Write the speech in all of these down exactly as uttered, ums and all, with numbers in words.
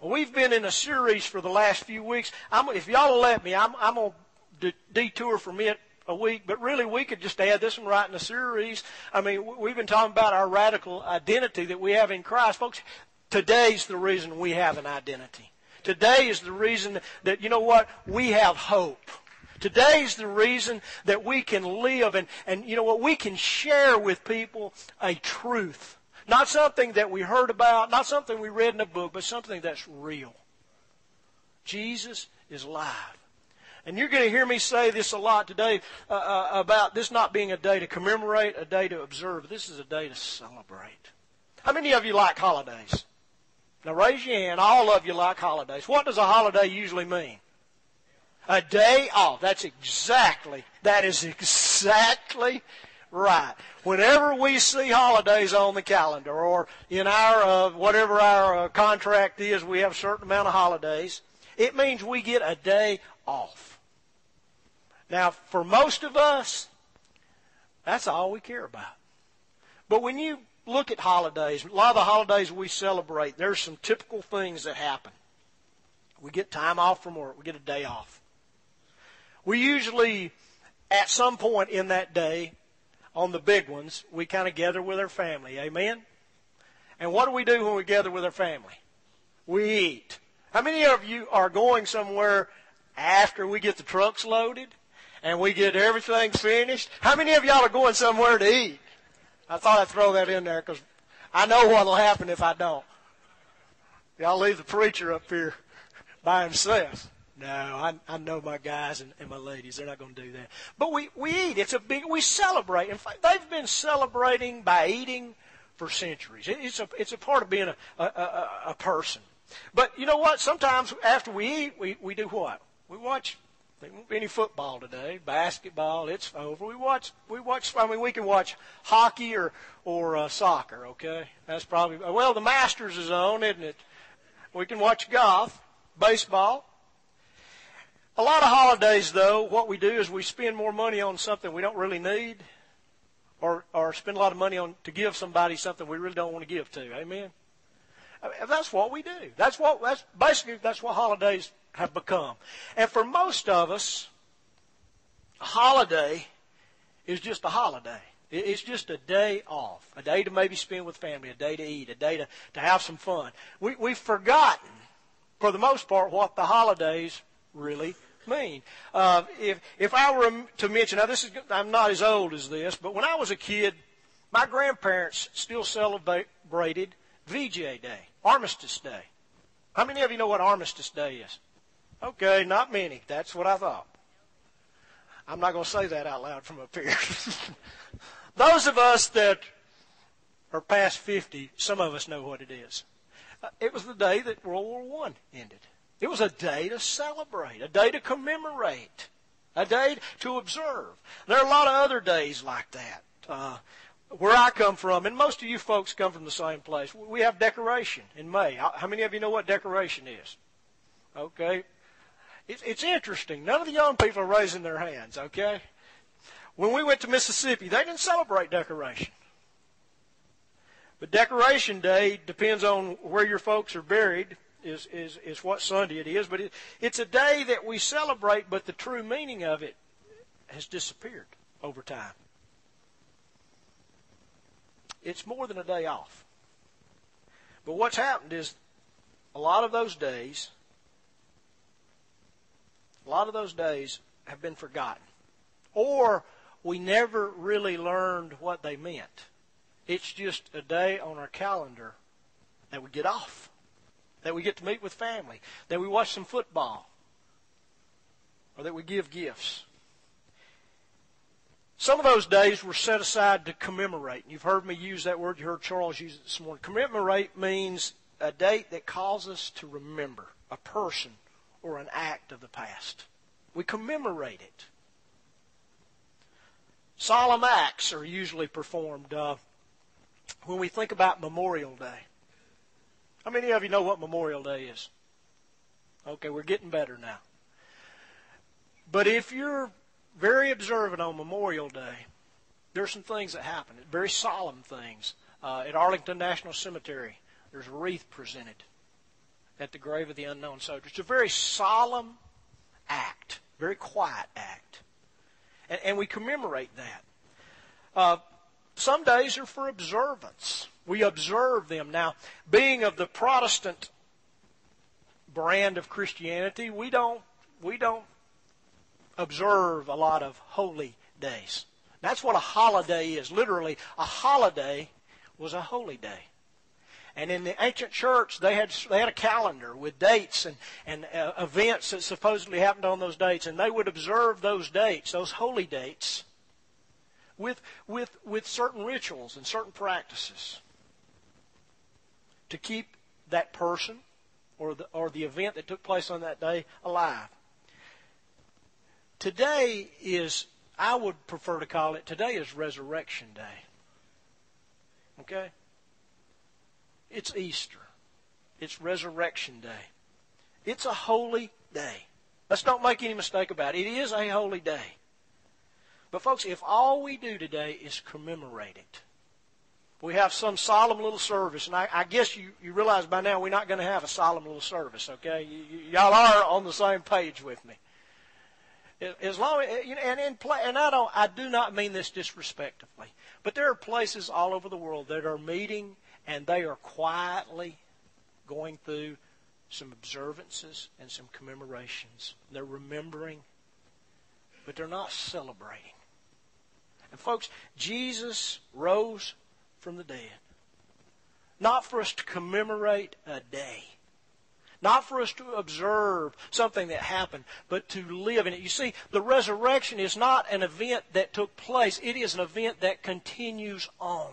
We've been in a series for the last few weeks. I'm, if y'all will let me, I'm, I'm going to detour from it a week, but really we could just add this one right in the series. I mean, we've been talking about our radical identity that we have in Christ. Folks, today's the reason we have an identity. Today is the reason that, you know what, we have hope. Today's the reason that we can live and, and you know what, we can share with people a truth. Not something that we heard about, not something we read in a book, but something that's real. Jesus is alive. And you're going to hear me say this a lot today uh, uh, about this not being a day to commemorate, a day to observe. This is a day to celebrate. How many of you like holidays? Now raise your hand. All of you like holidays. What does a holiday usually mean? A day off. That's exactly, that is exactly right. Whenever we see holidays on the calendar or in our, uh, whatever our uh, contract is, we have a certain amount of holidays, it means we get a day off. Now, for most of us, that's all we care about. But when you look at holidays, a lot of the holidays we celebrate, there's some typical things that happen. We get time off from work. We get a day off. We usually, at some point in that day, on the big ones, we kind of gather with our family. Amen? And what do we do when we gather with our family? We eat. How many of you are going somewhere after we get the trucks loaded and we get everything finished? How many of y'all are going somewhere to eat? I thought I'd throw that in there because I know what will happen if I don't. Y'all leave the preacher up here by himself. No, I, I know my guys and, and my ladies. They're not going to do that. But we, we eat. It's a big, we celebrate. In fact, they've been celebrating by eating for centuries. It, it's a it's a part of being a, a, a, a person. But you know what? Sometimes after we eat, we, we do what? We watch. There won't be any football today. Basketball, it's over. We watch. We watch. I mean, we can watch hockey or or uh, soccer. Okay, that's probably. Well, the Masters is on, isn't it? We can watch golf. Baseball. A lot of holidays, though, what we do is we spend more money on something we don't really need or or spend a lot of money on to give somebody something we really don't want to give to. Amen? I mean, that's what we do. That's what that's basically that's what holidays have become. And for most of us, a holiday is just a holiday. It's just a day off, a day to maybe spend with family, a day to eat, a day to, to have some fun. We, we've forgotten, for the most part, what the holidays really mean. Uh, if if I were to mention, now this is, I'm not as old as this, but when I was a kid, my grandparents still celebrated V J Day, Armistice Day. How many of you know what Armistice Day is? Okay, not many. That's what I thought. I'm not going to say that out loud from up here. Those of us that are past fifty, some of us know what it is. It was the day that World War One ended. It was a day to celebrate, a day to commemorate, a day to observe. There are a lot of other days like that. Uh, where I come from, and most of you folks come from the same place, we have decoration in May. How many of you know what decoration is? Okay. It's, it's interesting. None of the young people are raising their hands, okay? When we went to Mississippi, they didn't celebrate decoration. But Decoration Day depends on where your folks are buried is, is, is what Sunday it is. But it, it's a day that we celebrate, but the true meaning of it has disappeared over time. It's more than a day off. But what's happened is a lot of those days, a lot of those days have been forgotten. Or we never really learned what they meant. It's just a day on our calendar that we get off, that we get to meet with family, that we watch some football, or that we give gifts. Some of those days were set aside to commemorate. You've heard me use that word. You heard Charles use it this morning. Commemorate means a date that calls us to remember a person or an act of the past. We commemorate it. Solemn acts are usually performed uh, when we think about Memorial Day. How many of you know what Memorial Day is? Okay, we're getting better now. But if you're very observant on Memorial Day, there's some things that happen, very solemn things. Uh, at Arlington National Cemetery, there's a wreath presented. at the grave of the unknown soldier. It's a very solemn act, very quiet act. And, and we commemorate that. Uh, some days are for observance. We observe them. Now, being of the Protestant brand of Christianity, we don't we don't observe a lot of holy days. That's what a holiday is. Literally, a holiday was a holy day. And in the ancient church, they had they had a calendar with dates and, and uh, events that supposedly happened on those dates. And they would observe those dates, those holy dates, with with with certain rituals and certain practices to keep that person or the, or the event that took place on that day alive. Today is, I would prefer to call it, today is Resurrection Day. Okay? It's Easter. It's Resurrection Day. It's a holy day. Let's not make any mistake about it. It is a holy day. But folks, if all we do today is commemorate it, we have some solemn little service, and I, I guess you, you realize by now we're not going to have a solemn little service, okay? Y- y- y'all are on the same page with me. As long as, you know, and in play, and I don't, I do not mean this disrespectfully, but there are places all over the world that are meeting and they are quietly going through some observances and some commemorations. They're remembering, but they're not celebrating. And folks, Jesus rose from the dead. Not for us to commemorate a day. Not for us to observe something that happened, but to live in it. You see, the resurrection is not an event that took place. It is an event that continues on.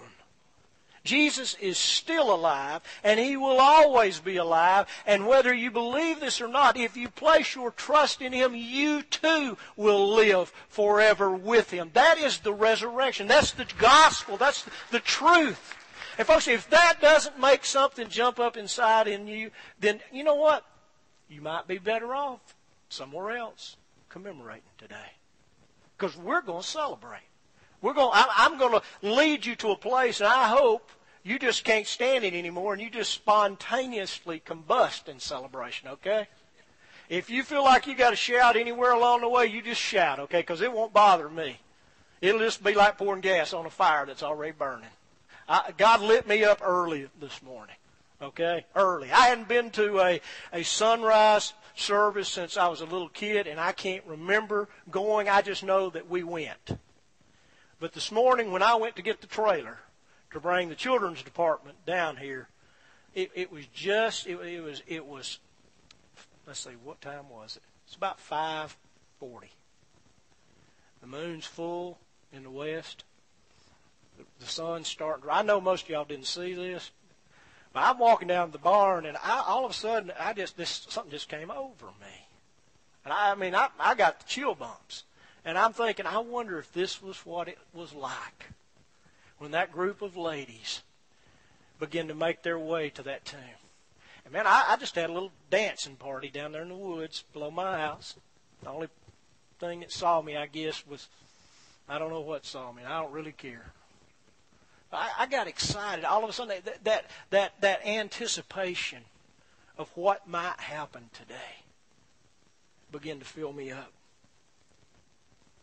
Jesus is still alive, and He will always be alive. And whether you believe this or not, if you place your trust in Him, you too will live forever with Him. That is the resurrection. That's the gospel. That's the truth. And folks, if that doesn't make something jump up inside in you, then you know what? You might be better off somewhere else commemorating today. Because we're going to celebrate. We're going. I'm going to lead you to a place, and I hope you just can't stand it anymore, and you just spontaneously combust in celebration. Okay? If you feel like you got to shout anywhere along the way, you just shout. Okay? Because it won't bother me. It'll just be like pouring gas on a fire that's already burning. I, God lit me up early this morning. Okay? Early. I hadn't been to a, a sunrise service since I was a little kid, and I can't remember going. I just know that we went. But this morning when I went to get the trailer to bring the children's department down here, it, it was just, it, it was, it was, let's see, what time was it? It's about five forty. The moon's full in the west. The, the sun's starting. I know most of y'all didn't see this, but I'm walking down the barn, and I, all of a sudden, I just, this, something just came over me. And I, I mean, I, I got the chill bumps. And I'm thinking, I wonder if this was what it was like when that group of ladies began to make their way to that tomb. And, man, I, I just had a little dancing party down there in the woods below my house. The only thing that saw me, I guess, was, I don't know what saw me. I don't really care. I, I got excited. All of a sudden, that, that, that, that anticipation of what might happen today began to fill me up.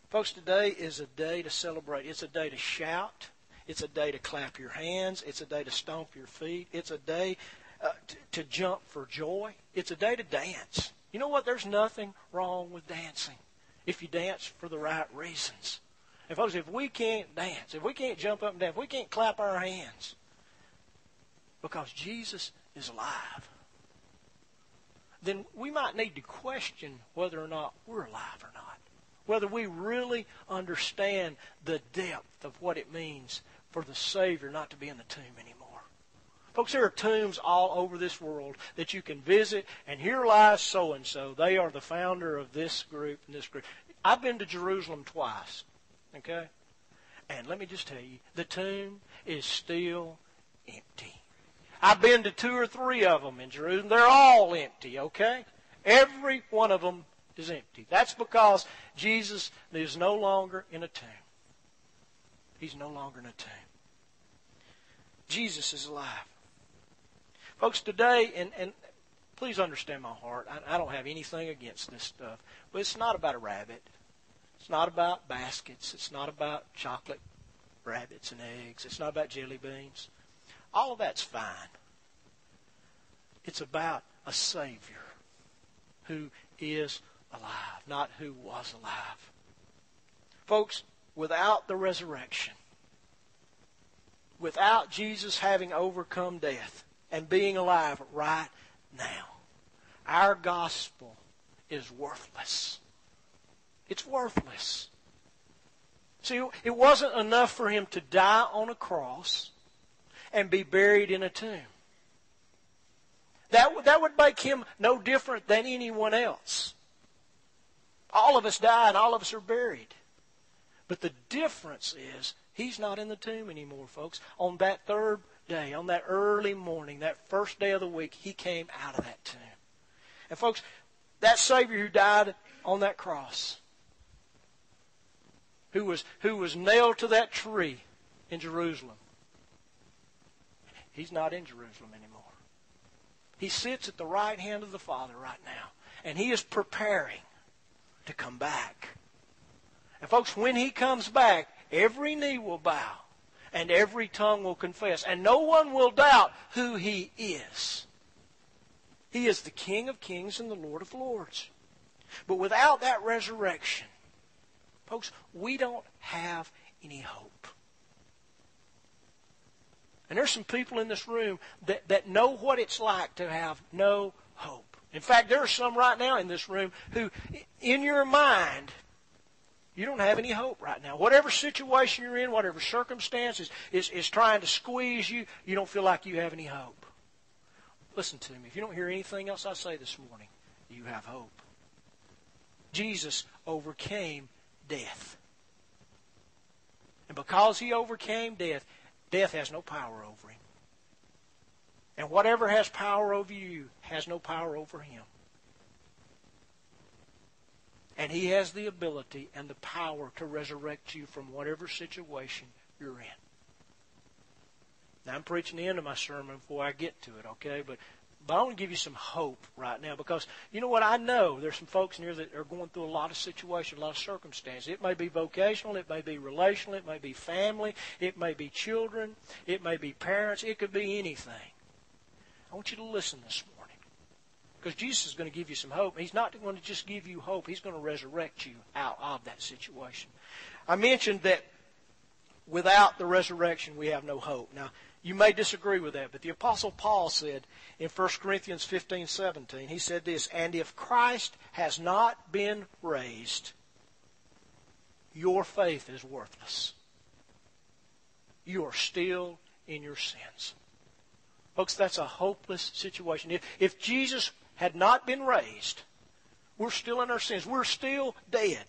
Folks, today is a day to celebrate. It's a day to shout. It's a day to clap your hands. It's a day to stomp your feet. It's a day uh, t- to jump for joy. It's a day to dance. You know what? There's nothing wrong with dancing if you dance for the right reasons. And folks, if we can't dance, if we can't jump up and down, if we can't clap our hands, because Jesus is alive, then we might need to question whether or not we're alive or not. Whether we really understand the depth of what it means for the Savior not to be in the tomb anymore. Folks, there are tombs all over this world that you can visit, and here lies so-and-so. They are the founder of this group and this group. I've been to Jerusalem twice, okay? And let me just tell you, the tomb is still empty. I've been to two or three of them in Jerusalem. They're all empty, okay? Every one of them is empty. That's because Jesus is no longer in a tomb. He's no longer in a tomb. Jesus is alive. Folks, today, and, and Please understand my heart. I, I don't have anything against this stuff. But it's not about a rabbit. It's not about baskets. It's not about chocolate rabbits and eggs. It's not about jelly beans. All of that's fine. It's about a Savior who is alive, not who was alive. Folks, without the resurrection, without Jesus having overcome death and being alive right now, our gospel is worthless. It's worthless. See, it wasn't enough for him to die on a cross and be buried in a tomb. That, that would make him no different than anyone else. All of us die and all of us are buried. But the difference is he's not in the tomb anymore, folks. On that third day, on that early morning, that first day of the week, he came out of that tomb. And folks, that Savior who died on that cross, who was, who was nailed to that tree in Jerusalem, he's not in Jerusalem anymore. He sits at the right hand of the Father right now. And he is preparing to come back. And folks, when he comes back, every knee will bow and every tongue will confess. And no one will doubt who he is. He is the King of kings and the Lord of lords. But without that resurrection, folks, we don't have any hope. And there's some people in this room that, that know what it's like to have no hope. In fact, there are some right now in this room who, in your mind, you don't have any hope right now. Whatever situation you're in, whatever circumstances is, is trying to squeeze you, you don't feel like you have any hope. Listen to me. If you don't hear anything else I say this morning, you have hope. Jesus overcame death. And because he overcame death, death has no power over him. And whatever has power over you has no power over him. And he has the ability and the power to resurrect you from whatever situation you're in. Now, I'm preaching the end of my sermon before I get to it, okay? But, but I want to give you some hope right now because, you know what, I know there's some folks in here that are going through a lot of situations, a lot of circumstances. It may be vocational, it may be relational, it may be family, it may be children, it may be parents, it could be anything. I want you to listen this morning because Jesus is going to give you some hope. He's not going to just give you hope. He's going to resurrect you out of that situation. I mentioned that without the resurrection, we have no hope. Now, you may disagree with that, but the Apostle Paul said in First Corinthians fifteen seventeen, he said this, "And if Christ has not been raised, your faith is worthless. You are still in your sins." Folks, that's a hopeless situation. If, if Jesus had not been raised, we're still in our sins. We're still dead.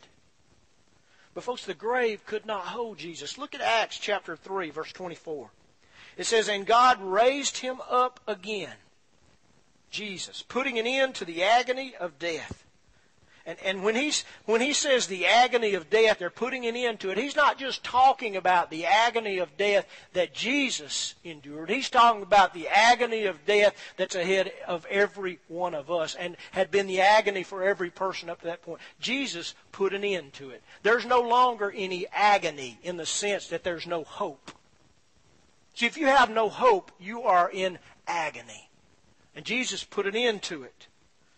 But folks, the grave could not hold Jesus. Look at Acts chapter three, verse twenty-four. It says, "And God raised him up again," Jesus, "putting an end to the agony of death." And, and when, he's, when he says the agony of death, they're putting an end to it. He's not just talking about the agony of death that Jesus endured. He's talking about the agony of death that's ahead of every one of us and had been the agony for every person up to that point. Jesus put an end to it. There's no longer any agony in the sense that there's no hope. See, if you have no hope, you are in agony. And Jesus put an end to it,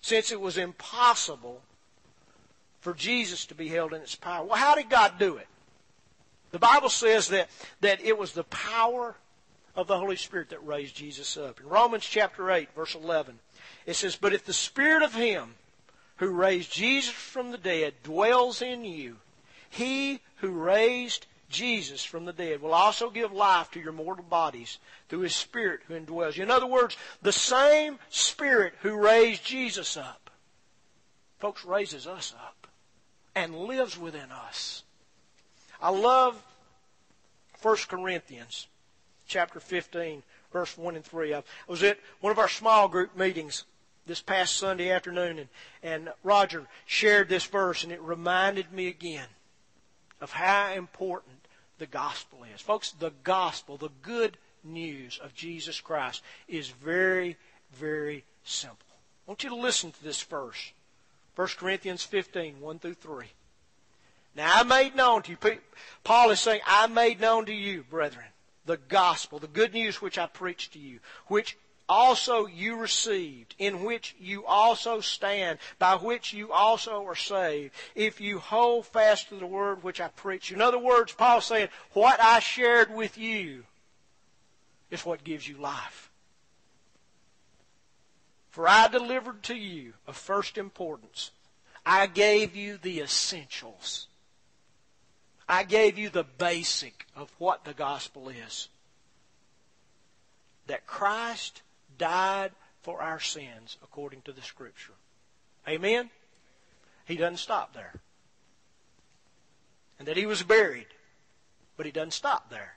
since it was impossible for Jesus to be held in its power. Well, how did God do it? The Bible says that, that it was the power of the Holy Spirit that raised Jesus up. In Romans chapter eight, verse eleven, it says, "But if the Spirit of Him who raised Jesus from the dead dwells in you, He who raised Jesus from the dead will also give life to your mortal bodies through His Spirit who indwells you." In other words, the same Spirit who raised Jesus up, folks, raises us up and lives within us. I love First Corinthians chapter fifteen, verse one and three. I was at one of our small group meetings this past Sunday afternoon, and, and Roger shared this verse, and it reminded me again of how important the gospel is. Folks, the gospel, the good news of Jesus Christ is very, very simple. I want you to listen to this verse. First Corinthians fifteen, one through three. Now I made known to you, Paul is saying, I made known to you, brethren, the gospel, the good news which I preached to you, which also you received, in which you also stand, by which you also are saved, if you hold fast to the word which I preached. In other words, Paul's saying, what I shared with you is what gives you life. For I delivered to you of first importance. I gave you the essentials. I gave you the basic of what the gospel is. That Christ died for our sins according to the Scripture. Amen? He doesn't stop there. And that He was buried, but He doesn't stop there.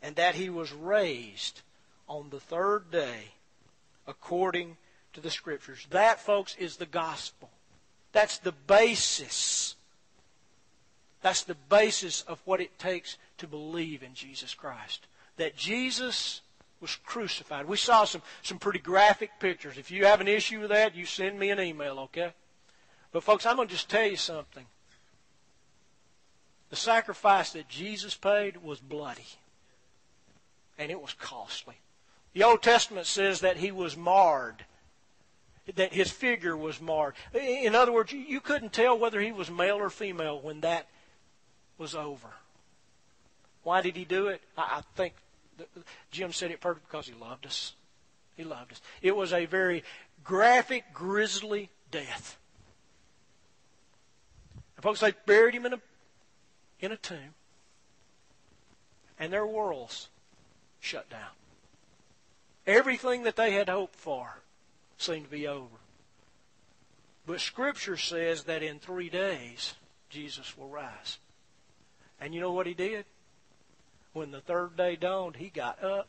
And that He was raised on the third day according to the Scriptures. That, folks, is the gospel. That's the basis. That's the basis of what it takes to believe in Jesus Christ. That Jesus was crucified. We saw some, some pretty graphic pictures. If you have an issue with that, you send me an email, okay? But folks, I'm going to just tell you something. The sacrifice that Jesus paid was bloody. And it was costly. The Old Testament says that He was marred, that His figure was marred. In other words, you couldn't tell whether He was male or female when that was over. Why did He do it? I think Jim said it perfectly, because He loved us. He loved us. It was a very graphic, grisly death. And folks, they buried Him in a, in a tomb, and their worlds shut down. Everything that they had hoped for seemed to be over. But Scripture says that in three days, Jesus will rise. And you know what He did? When the third day dawned, He got up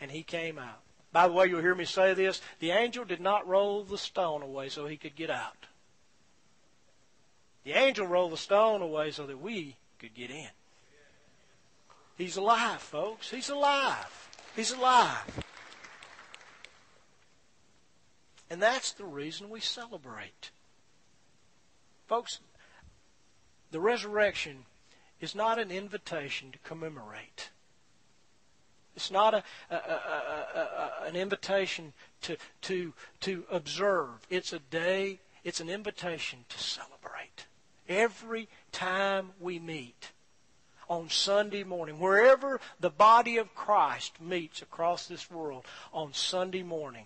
and He came out. By the way, you'll hear me say this, the angel did not roll the stone away so he could get out. The angel rolled the stone away so that we could get in. He's alive, folks. He's alive. He's alive. And that's the reason we celebrate. Folks, the resurrection is not an invitation to commemorate. It's not a, a, a, a, an invitation to, to, to observe. It's a day, it's an invitation to celebrate. Every time we meet on Sunday morning, wherever the body of Christ meets across this world on Sunday morning,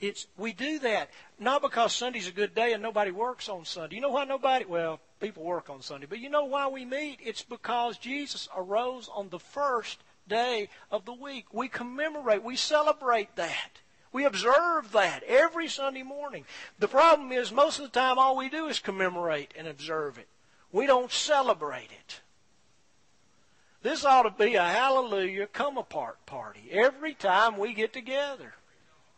It's, we do that not because Sunday's a good day and nobody works on Sunday. You know why nobody? Well, people work on Sunday. But you know why we meet? It's because Jesus arose on the first day of the week. We commemorate. We celebrate that. We observe that every Sunday morning. The problem is most of the time all we do is commemorate and observe it. We don't celebrate it. This ought to be a hallelujah come apart party every time we get together.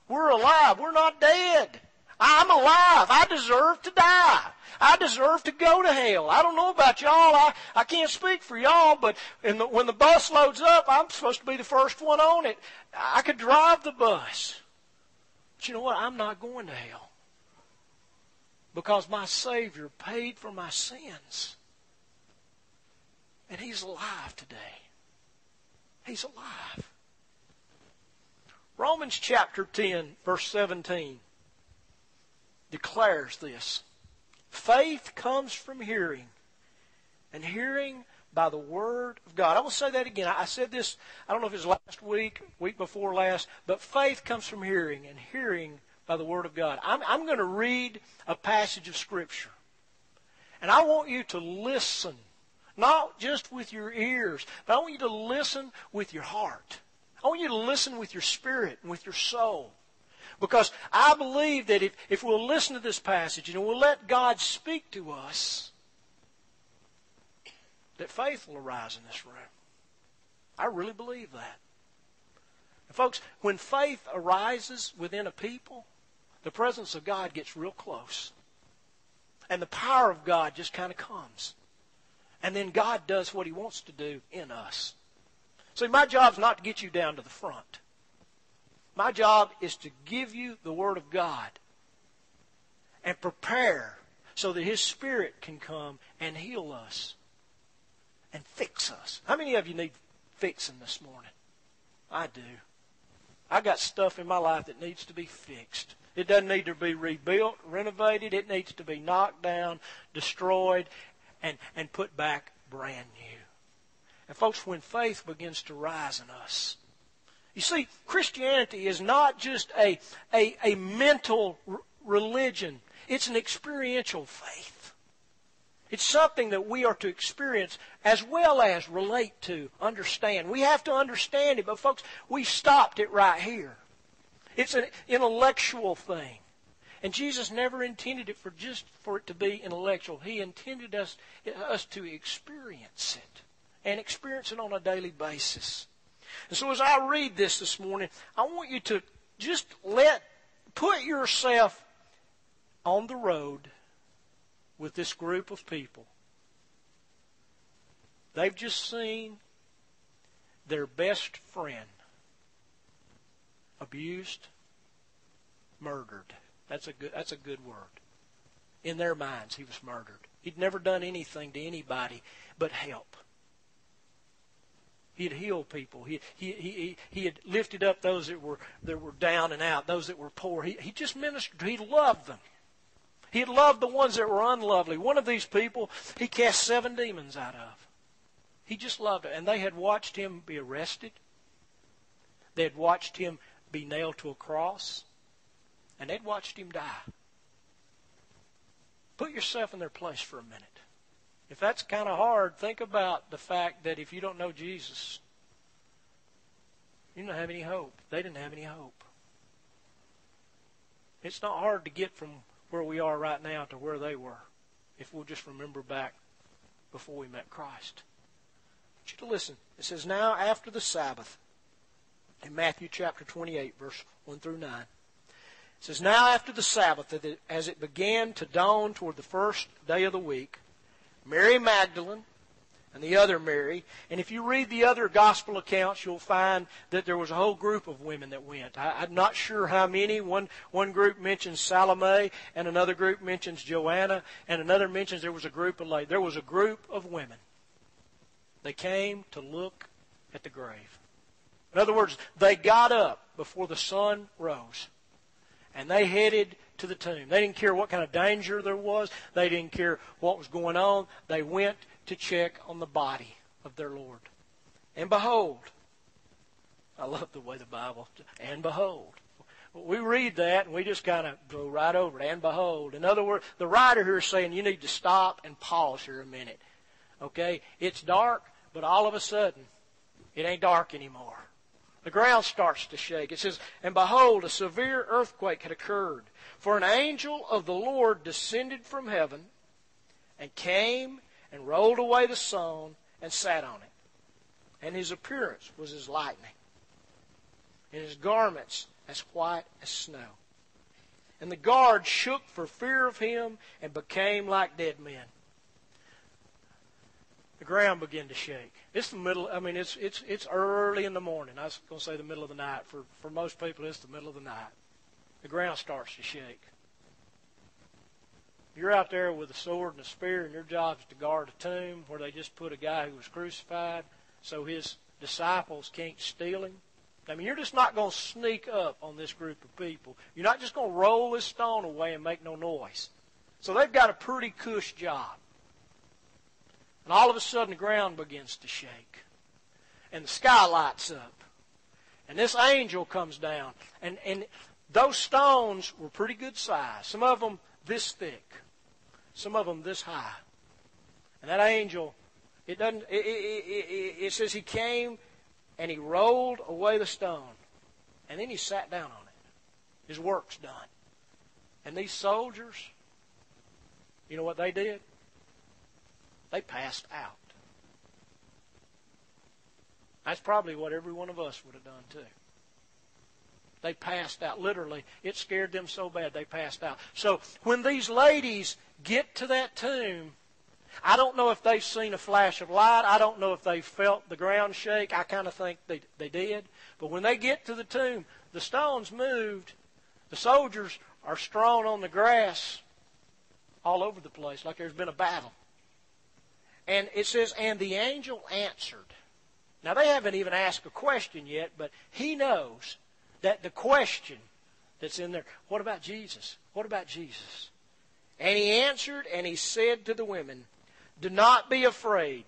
We're alive. We're not dead. I'm alive. I deserve to die. I deserve to go to hell. I don't know about y'all. I, I can't speak for y'all, but in the, when the bus loads up, I'm supposed to be the first one on it. I could drive the bus. But you know what? I'm not going to hell because my Savior paid for my sins. And He's alive today. He's alive. Romans chapter ten, verse seventeen declares this. Faith comes from hearing, and hearing by the Word of God. I will say that again. I said this, I don't know if it was last week, week before last, but faith comes from hearing, and hearing by the Word of God. I'm, I'm going to read a passage of Scripture, and I want you to listen, not just with your ears, but I want you to listen with your heart. I want you to listen with your spirit and with your soul. Because I believe that if, if we'll listen to this passage and we'll let God speak to us, that faith will arise in this room. I really believe that. And folks, when faith arises within a people, the presence of God gets real close. And the power of God just kind of comes. And then God does what He wants to do in us. See, my job's not to get you down to the front. My job is to give you the Word of God and prepare so that His Spirit can come and heal us and fix us. How many of you need fixing this morning? I do. I got stuff in my life that needs to be fixed. It doesn't need to be rebuilt, renovated. It needs to be knocked down, destroyed, and, and put back brand new. And folks, when faith begins to rise in us, you see, Christianity is not just a, a, a mental r- religion. It's an experiential faith. It's something that we are to experience as well as relate to, understand. We have to understand it, but folks, we stopped it right here. It's an intellectual thing. And Jesus never intended it for just for it to be intellectual. He intended us, us to experience it and experience it on a daily basis. And so as I read this this morning, I want you to just let, put yourself on the road with this group of people. They've just seen their best friend abused, murdered. That's a good, that's a good word. In their minds, he was murdered. He'd never done anything to anybody but help. He had healed people. He, he, he, he had lifted up those that were, that were down and out, those that were poor. He, he just ministered. He loved them. He had loved the ones that were unlovely. One of these people, he cast seven demons out of. He just loved it. And they had watched him be arrested. They had watched him be nailed to a cross. And they'd watched him die. Put yourself in their place for a minute. If that's kind of hard, think about the fact that if you don't know Jesus, you don't have any hope. They didn't have any hope. It's not hard to get from where we are right now to where they were, if we'll just remember back before we met Christ. I want you to listen. It says, now after the Sabbath, in Matthew chapter twenty-eight, verse one through nine, it says, now after the Sabbath, as it began to dawn toward the first day of the week, Mary Magdalene and the other Mary, and if you read the other gospel accounts, you'll find that there was a whole group of women that went. I, I'm not sure how many. One, one group mentions Salome, and another group mentions Joanna, and another mentions there was a group of ladies. There was a group of women. They came to look at the grave. In other words, they got up before the sun rose, and they headed to the tomb. They didn't care what kind of danger there was. They didn't care what was going on. They went to check on the body of their Lord. And behold, I love the way the Bible, and behold. We read that and we just kind of go right over it, and behold. In other words, the writer here is saying you need to stop and pause here a minute. Okay? It's dark, but all of a sudden, it ain't dark anymore. The ground starts to shake. It says, and behold, a severe earthquake had occurred. For an angel of the Lord descended from heaven and came and rolled away the stone and sat on it. And his appearance was as lightning, and his garments as white as snow. And the guards shook for fear of him and became like dead men. The ground began to shake. It's the middle, I mean, it's it's it's early in the morning. I was going to say the middle of the night. For, for most people, it's the middle of the night. The ground starts to shake. You're out there with a sword and a spear, and your job is to guard a tomb where they just put a guy who was crucified so his disciples can't steal him. I mean, you're just not going to sneak up on this group of people. You're not just going to roll this stone away and make no noise. So they've got a pretty cush job. And all of a sudden, the ground begins to shake. And the sky lights up. And this angel comes down. And, and those stones were pretty good size. Some of them this thick. Some of them this high. And that angel, it, doesn't, it, it, it, it says he came and he rolled away the stone. And then he sat down on it. His work's done. And these soldiers, you know what they did? They passed out. That's probably what every one of us would have done too. They passed out. Literally, it scared them so bad they passed out. So when these ladies get to that tomb, I don't know if they've seen a flash of light. I don't know if they felt the ground shake. I kind of think they, they did. But when they get to the tomb, the stone's moved. The soldiers are strewn on the grass all over the place like there's been a battle. And it says, and the angel answered. Now, they haven't even asked a question yet, but he knows that the question that's in there, what about Jesus? What about Jesus? And he answered and he said to the women, do not be afraid,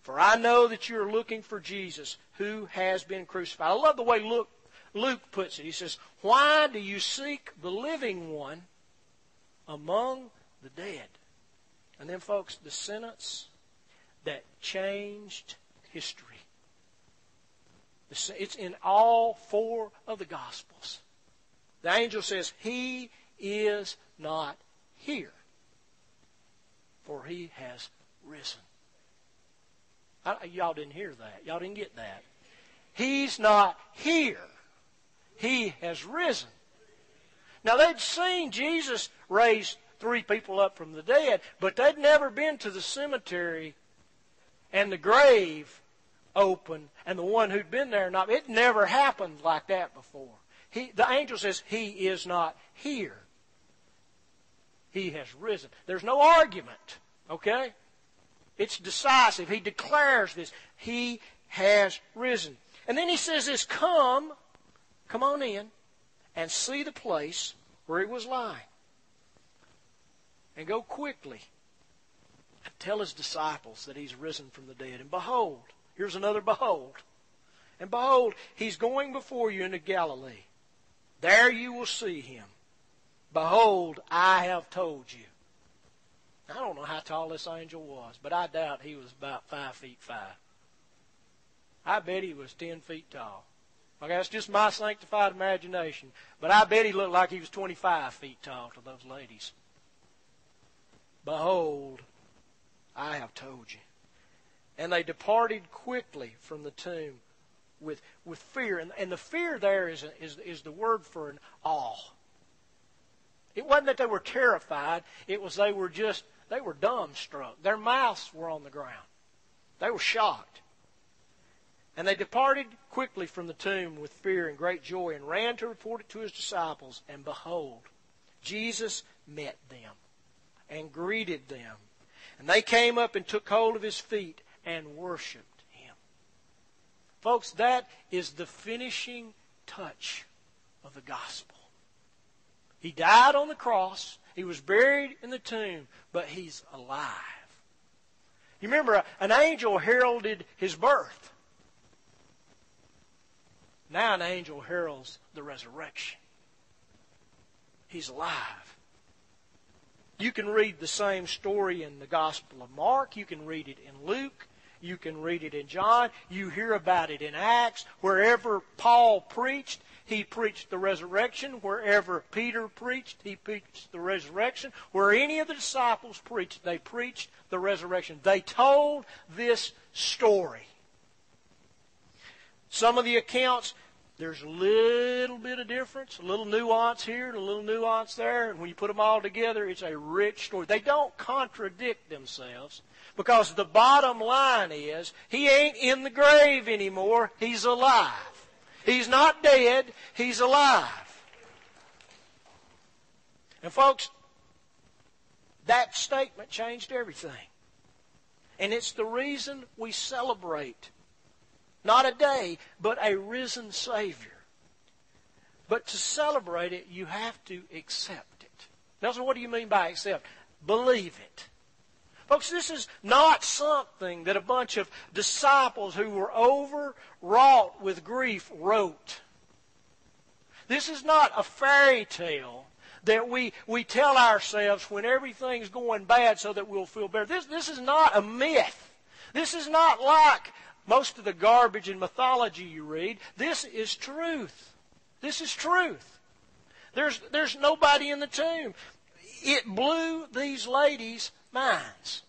for I know that you are looking for Jesus who has been crucified. I love the way Luke, Luke puts it. He says, why do you seek the living one among the dead? And then, folks, the sentence that changed history. It's in all four of the Gospels. The angel says, he is not here, for he has risen. I, y'all didn't hear that. Y'all didn't get that. He's not here. He has risen. Now, they'd seen Jesus raise three people up from the dead, but they'd never been to the cemetery and the grave open and the one who'd been there not. It never happened like that before. He, the angel says, he is not here. He has risen. There's no argument, okay? It's decisive. He declares this. He has risen. And then he says this, come, come on in, and see the place where he was lying. And go quickly and tell his disciples that he's risen from the dead. And behold, here's another behold. And behold, he's going before you into Galilee. There you will see him. Behold, I have told you. I don't know how tall this angel was, but I doubt he was about five feet five. I bet he was ten feet tall. Okay, that's just my sanctified imagination. But I bet he looked like he was twenty-five feet tall to those ladies. Behold, I have told you. And they departed quickly from the tomb with, with fear. And, and the fear there is, is, is the word for an awe. It wasn't that they were terrified. It was they were just, they were dumbstruck. Their mouths were on the ground. They were shocked. And they departed quickly from the tomb with fear and great joy and ran to report it to his disciples. And behold, Jesus met them and greeted them. And they came up and took hold of his feet and worshiped him. Folks, that is the finishing touch of the gospel. He died on the cross. He was buried in the tomb, but he's alive. You remember, an angel heralded his birth. Now an angel heralds the resurrection. He's alive. You can read the same story in the Gospel of Mark. You can read it in Luke. You can read it in John. You hear about it in Acts. Wherever Paul preached, he preached the resurrection. Wherever Peter preached, he preached the resurrection. Where any of the disciples preached, they preached the resurrection. They told this story. Some of the accounts, there's a little bit of difference, a little nuance here and a little nuance there. And when you put them all together, it's a rich story. They don't contradict themselves because the bottom line is he ain't in the grave anymore. He's alive. He's not dead. He's alive. And folks, that statement changed everything. And it's the reason we celebrate not a day, but a risen Savior. But to celebrate it, you have to accept it. Nelson, what do you mean by accept? Believe it. Folks, this is not something that a bunch of disciples who were overwrought with grief wrote. This is not a fairy tale that we, we tell ourselves when everything's going bad so that we'll feel better. This, this is not a myth. This is not like most of the garbage and mythology you read. This is truth. This is truth. There's, there's nobody in the tomb. It blew these ladies' minds.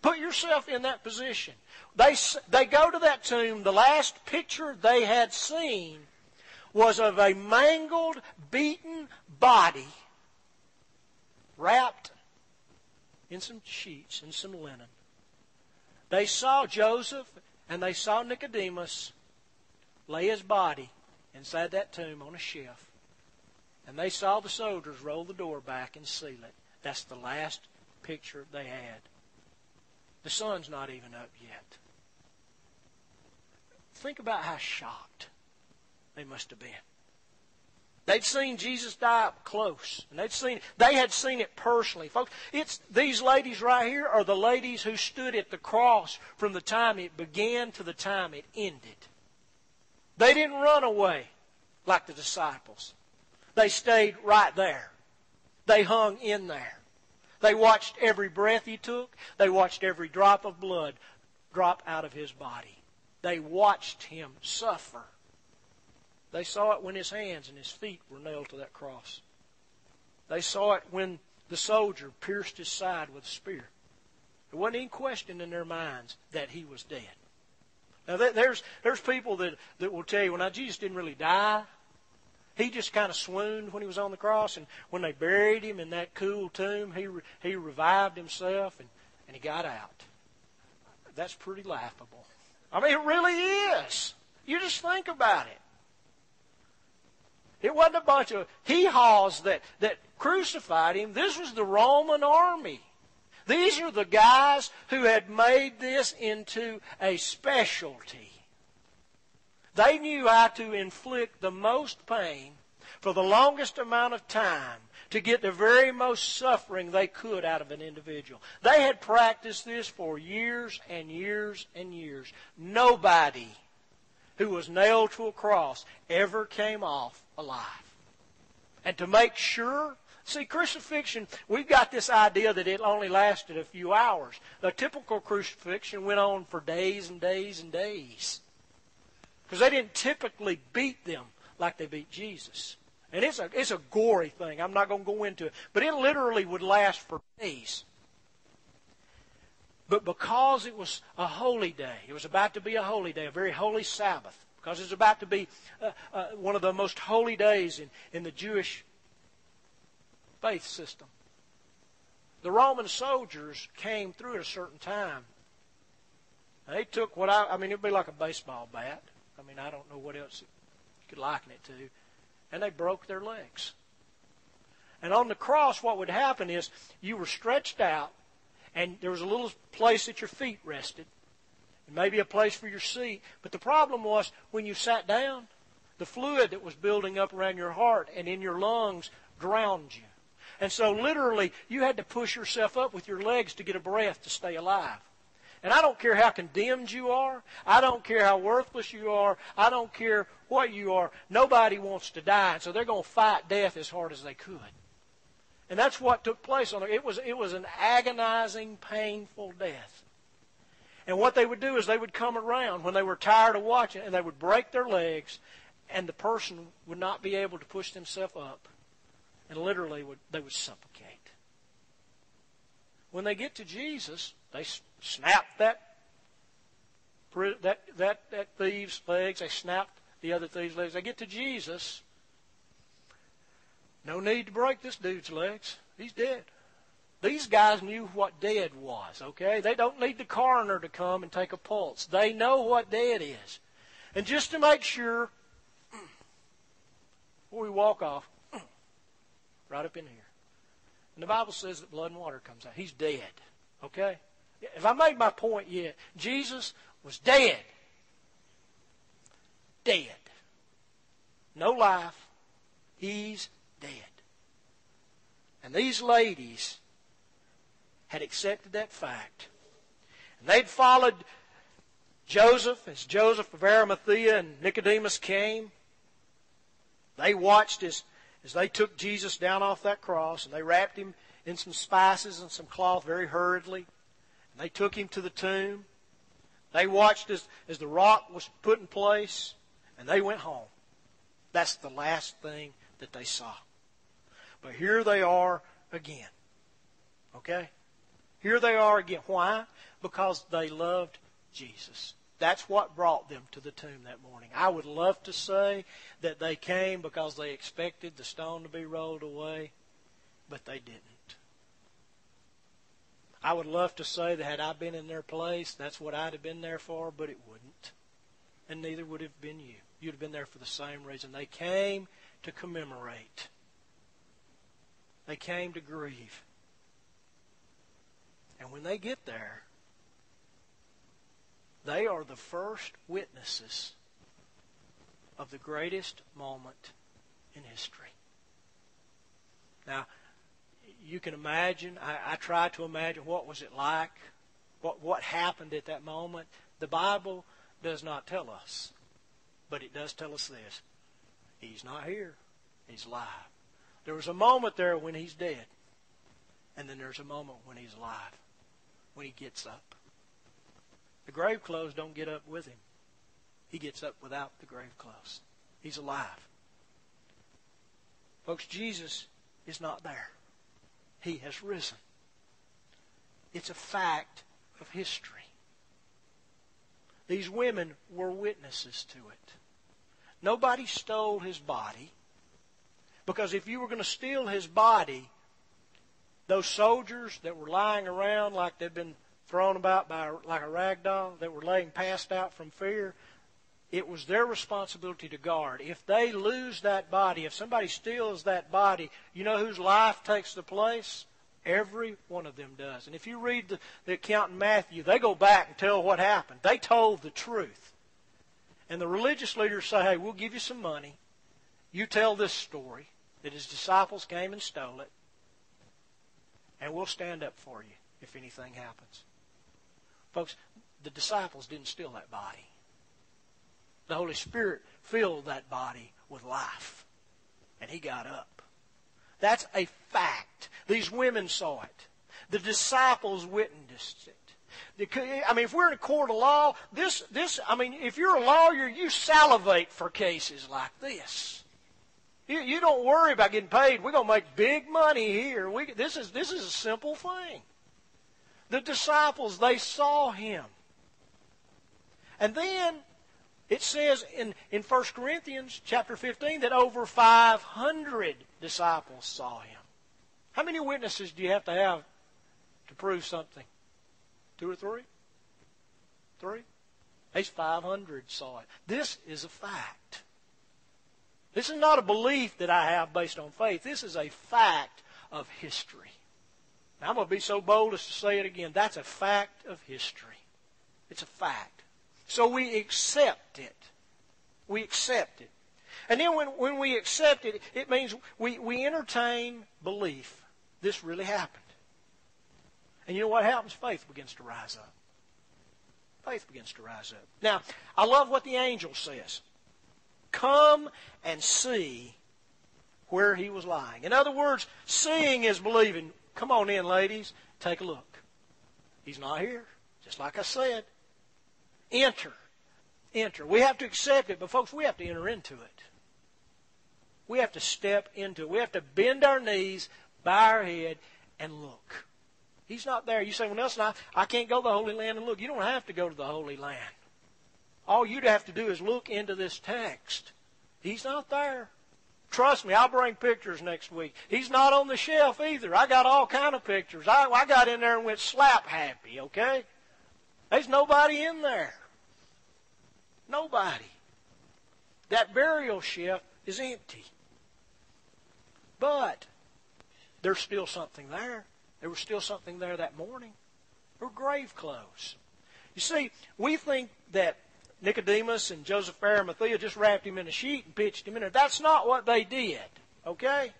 Put yourself in that position. They, they go to that tomb. The last picture they had seen was of a mangled, beaten body wrapped in some sheets and some linen. They saw Joseph and they saw Nicodemus lay his body inside that tomb on a shelf. And they saw the soldiers roll the door back and seal it. That's the last picture they had. The sun's not even up yet. Think about how shocked they must have been. They'd seen Jesus die up close. And they'd seen, they had seen it personally. Folks, it's these ladies right here are the ladies who stood at the cross from the time it began to the time it ended. They didn't run away like the disciples. They stayed right there. They hung in there. They watched every breath he took. They watched every drop of blood drop out of his body. They watched him suffer. They saw it when his hands and his feet were nailed to that cross. They saw it when the soldier pierced his side with a spear. It wasn't any question in their minds that he was dead. Now, there's, there's people that, that will tell you, well, now, Jesus didn't really die. He just kind of swooned when he was on the cross, and when they buried him in that cool tomb, he re, he revived himself, and, and he got out. That's pretty laughable. I mean, it really is. You just think about it. It wasn't a bunch of hee-haws that, that crucified him. This was the Roman army. These are the guys who had made this into a specialty. They knew how to inflict the most pain for the longest amount of time to get the very most suffering they could out of an individual. They had practiced this for years and years and years. Nobody who was nailed to a cross ever came off alive. And to make sure, see, crucifixion, we've got this idea that it only lasted a few hours. The typical crucifixion went on for days and days and days. Because they didn't typically beat them like they beat Jesus. And it's a, it's a gory thing. I'm not going to go into it. But it literally would last for days. But because it was a holy day, it was about to be a holy day, a very holy Sabbath, because it was about to be uh, uh, one of the most holy days in, in the Jewish faith system, the Roman soldiers came through at a certain time. They took what I, I mean, it would be like a baseball bat. I mean, I don't know what else you could liken it to. And they broke their legs. And on the cross, what would happen is you were stretched out, and there was a little place that your feet rested, and maybe a place for your seat. But the problem was when you sat down, the fluid that was building up around your heart and in your lungs drowned you. And so literally, you had to push yourself up with your legs to get a breath to stay alive. And I don't care how condemned you are. I don't care how worthless you are. I don't care what you are. Nobody wants to die, and so they're going to fight death as hard as they could. And that's what took place on there. It was, it was an agonizing, painful death. And what they would do is they would come around when they were tired of watching, and they would break their legs, and the person would not be able to push themselves up, and literally would, they would suffocate. When they get to Jesus, they snapped that, that, that, that thieves' legs. They snapped the other thieves' legs. They get to Jesus. No need to break this dude's legs. He's dead. These guys knew what dead was, okay? They don't need the coroner to come and take a pulse. They know what dead is. And just to make sure, before we walk off, right up in here. And the Bible says that blood and water comes out. He's dead, okay? If I made my point yet, Jesus was dead. Dead. No life. He's dead. And these ladies had accepted that fact. And they'd followed Joseph as Joseph of Arimathea and Nicodemus came. They watched as, as they took Jesus down off that cross, and they wrapped him in some spices and some cloth very hurriedly. They took him to the tomb. They watched as, as the rock was put in place, and they went home. That's the last thing that they saw. But here they are again. Okay? Here they are again. Why? Because they loved Jesus. That's what brought them to the tomb that morning. I would love to say that they came because they expected the stone to be rolled away, but they didn't. I would love to say that had I been in their place, that's what I'd have been there for, but it wouldn't. and neither would have been you. You'd have been there for the same reason. They came to commemorate. They came to grieve. And when they get there, they are the first witnesses of the greatest moment in history. Now, you can imagine, I, I try to imagine what was it like, what, what happened at that moment. The Bible does not tell us, but it does tell us this. He's not here. He's alive. There was a moment there when he's dead, and then there's a moment when he's alive, when he gets up. The grave clothes don't get up with him. He gets up without the grave clothes. He's alive. Folks, Jesus is not there. He has risen. It's a fact of history. These women were witnesses to it. Nobody stole his body, because if you were going to steal his body, those soldiers that were lying around like they'd been thrown about by like a rag doll, that were laying passed out from fear, it was their responsibility to guard. If they lose that body, if somebody steals that body, you know whose life takes the place? Every one of them does. And if you read the, the account in Matthew, they go back and tell what happened. They told the truth. And the religious leaders say, hey, we'll give you some money. You tell this story that his disciples came and stole it, and we'll stand up for you if anything happens. Folks, the disciples didn't steal that body. The Holy Spirit filled that body with life, and he got up. That's a fact. These women saw it. The disciples witnessed it. I mean, if we're in a court of law, this, this, I mean, if you're a lawyer, you salivate for cases like this. You, you don't worry about getting paid. We're going to make big money here. We, this is, this is a simple thing. The disciples, they saw him. And then it says in, in First Corinthians chapter fifteen that over five hundred disciples saw him. How many witnesses do you have to have to prove something? Two or three? Three? These five hundred saw it. This is a fact. This is not a belief that I have based on faith. This is a fact of history. Now, I'm going to be so bold as to say it again. That's a fact of history. It's a fact. So we accept it. We accept it. And then when, when we accept it, it means we, we entertain belief. This really happened. And you know what happens? Faith begins to rise up. Faith begins to rise up. Now, I love what the angel says. Come and see where he was lying. In other words, seeing is believing. Come on in, ladies. Take a look. He's not here. Just like I said. Enter. Enter. We have to accept it, but folks, we have to enter into it. We have to step into it. We have to bend our knees, bow our head, and look. He's not there. You say, well, Nelson, I, I can't go to the Holy Land and look. You don't have to go to the Holy Land. All you'd have to do is look into this text. He's not there. Trust me, I'll bring pictures next week. He's not on the shelf either. I got all kind of pictures. I, I got in there and went slap happy, okay? There's nobody in there. Nobody. That burial shelf is empty. But there's still something there. There was still something there that morning. There were grave clothes. You see, we think that Nicodemus and Joseph of Arimathea just wrapped him in a sheet and pitched him in there. That's not what they did, okay?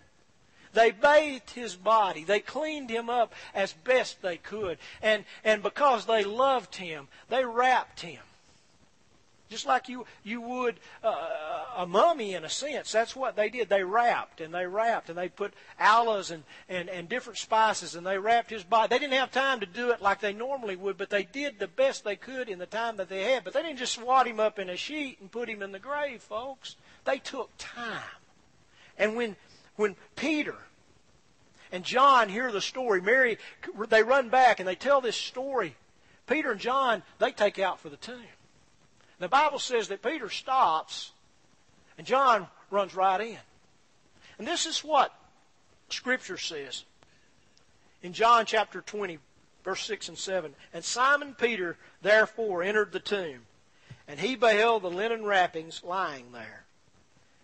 They bathed his body. They cleaned him up as best they could. And, and because they loved him, they wrapped him. Just like you, you would uh, a mummy, in a sense. That's what they did. They wrapped and they wrapped and they put aloes and, and, and different spices and they wrapped his body. They didn't have time to do it like they normally would, but they did the best they could in the time that they had. But they didn't just swat him up in a sheet and put him in the grave, folks. They took time. And when, when Peter and John hear the story, Mary, they run back and they tell this story. Peter and John, they take out for the tomb. The Bible says that Peter stops and John runs right in. And this is what Scripture says in John chapter twenty, verse six and seven. And Simon Peter therefore entered the tomb, And he beheld the linen wrappings lying there,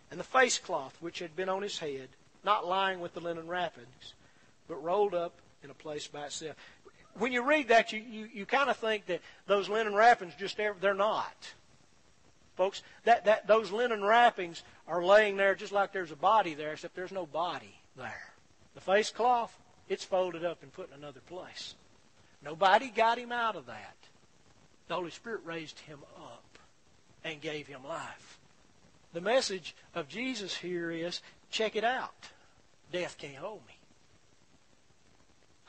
and the face cloth which had been on his head, not lying with the linen wrappings, but rolled up in a place by itself. When you read that, you, you, you kind of think that those linen wrappings just, they're not. Folks, that, that those linen wrappings are laying there just like there's a body there, except there's no body there. The face cloth, it's folded up and put in another place. Nobody got him out of that. The Holy Spirit raised him up and gave him life. The message of Jesus here is, check it out. Death can't hold me.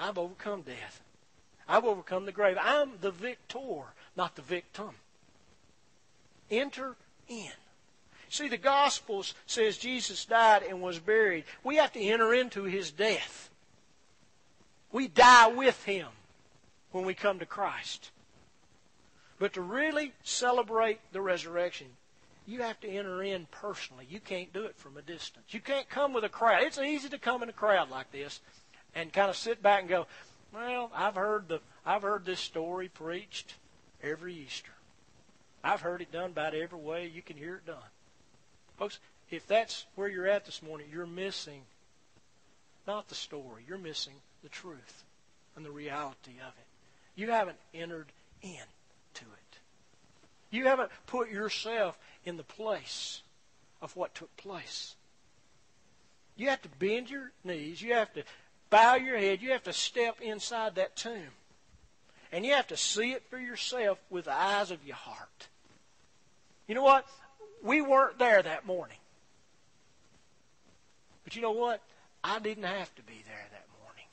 I've overcome death. I've overcome the grave. I'm the victor, not the victim. Enter in. See, the Gospels says Jesus died and was buried. We have to enter into his death. We die with him when we come to Christ. But to really celebrate the resurrection, you have to enter in personally. You can't do it from a distance. You can't come with a crowd. It's easy to come in a crowd like this and kind of sit back and go, well, I've heard the I've heard this story preached every Easter. I've heard it done about every way you can hear it done. Folks, if that's where you're at this morning, you're missing not the story. You're missing the truth and the reality of it. You haven't entered in to it. You haven't put yourself in the place of what took place. You have to bend your knees. You have to bow your head. You have to step inside that tomb. And you have to see it for yourself with the eyes of your heart. You know what? We weren't there that morning. But you know what? I didn't have to be there that morning.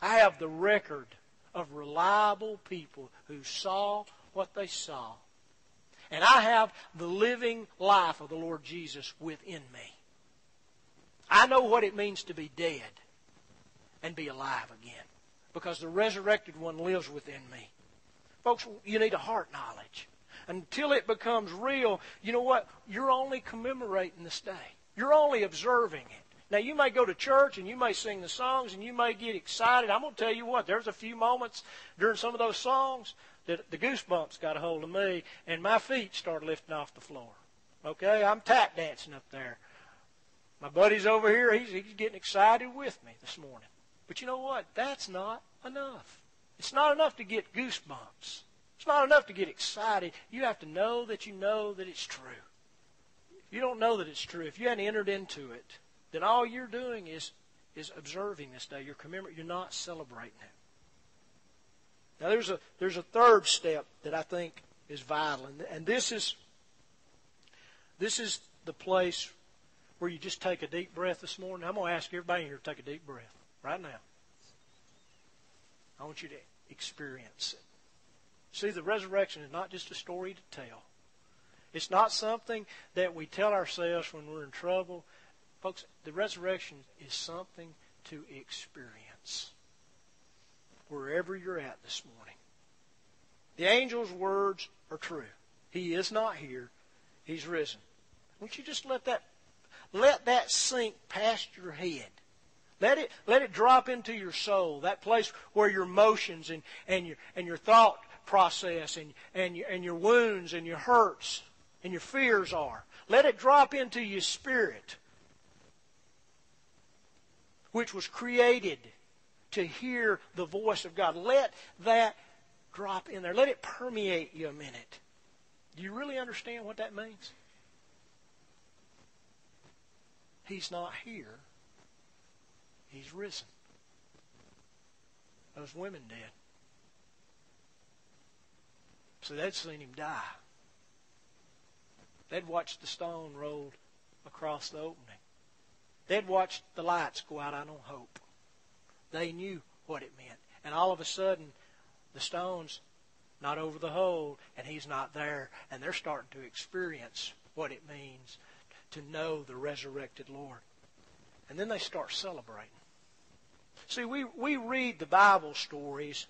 I have the record of reliable people who saw what they saw. And I have the living life of the Lord Jesus within me. I know what it means to be dead and be alive again, because the resurrected one lives within me. Folks, you need a heart knowledge. Until it becomes real, you know what? You're only commemorating this day. You're only observing it. Now, you may go to church and you may sing the songs and you may get excited. I'm going to tell you what, there's a few moments during some of those songs that the goosebumps got a hold of me and my feet started lifting off the floor. Okay, I'm tap dancing up there. My buddy's over here, he's, he's getting excited with me this morning. But you know what? That's not enough. It's not enough to get goosebumps. It's not enough to get excited. You have to know that you know that it's true. If you don't know that it's true, if you hadn't entered into it, then all you're doing is, is observing this day. You're commemorating. You're not celebrating it. Now, there's a, there's a third step that I think is vital. And, and this is, this is the place where you just take a deep breath this morning. I'm going to ask everybody here to take a deep breath right now. I want you to experience it. See, the resurrection is not just a story to tell. It's not something that we tell ourselves when we're in trouble. Folks, the resurrection is something to experience wherever you're at this morning. The angel's words are true. He is not here. He's risen. Won't you just let that, let that sink past your head? Let it, let it drop into your soul, that place where your emotions and, and your and your thought process and and your, and your wounds and your hurts and your fears are. Let it drop into your spirit, which was created to hear the voice of God. Let that drop in there. Let it permeate you a minute. Do you really understand what that means? He's not here. He's risen. Those women did. So they'd seen him die. They'd watched the stone rolled across the opening. They'd watched the lights go out on hope. They knew what it meant. And all of a sudden, the stone's not over the hole, and he's not there. And they're starting to experience what it means to know the resurrected Lord. And then they start celebrating. See, we, we read the Bible stories,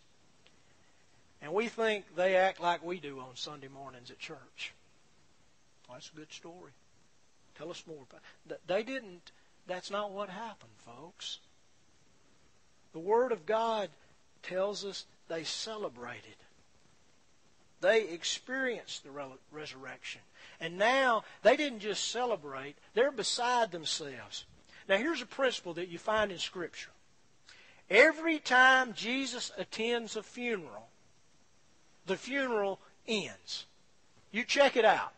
and we think they act like we do on Sunday mornings at church. Well, that's a good story. Tell us more about it. They didn't. That's not what happened, folks. The Word of God tells us they celebrated. They experienced the resurrection. And now, they didn't just celebrate, they're beside themselves. Now, here's a principle that you find in Scripture. Every time Jesus attends a funeral, the funeral ends. You check it out.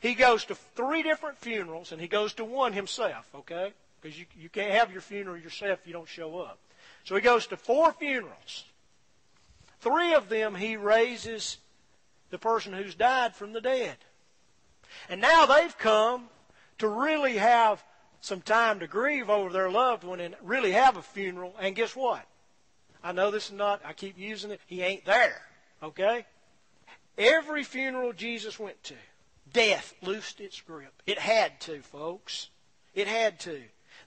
He goes to three different funerals, and he goes to one himself, okay? Because you, you can't have your funeral yourself if you don't show up. So he goes to four funerals. Three of them, he raises the person who's died from the dead. And now they've come to really have some time to grieve over their loved one and really have a funeral. And guess what? I know this is not, I keep using it, he ain't there, okay? Every funeral Jesus went to, death loosed its grip. It had to, folks. It had to.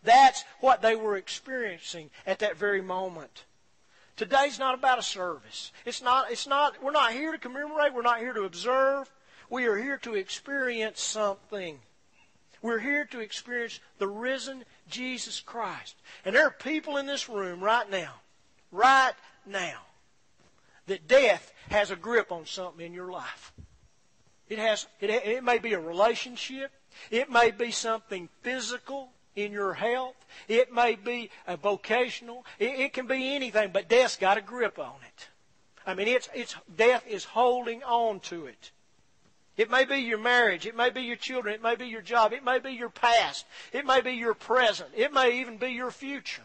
That's what they were experiencing at that very moment. Today's not about a service. It's not, it's not, we're not here to commemorate. We're not here to observe. We are here to experience something. We're here to experience the risen Jesus Christ. And there are people in this room right now, right now, that death has a grip on something in your life. It has. It, it may be a relationship. It may be something physical in your health. It may be a vocational. It, it can be anything, but death's got a grip on it. I mean, it's it's death is holding on to it. It may be your marriage. It may be your children. It may be your job. It may be your past. It may be your present. It may even be your future.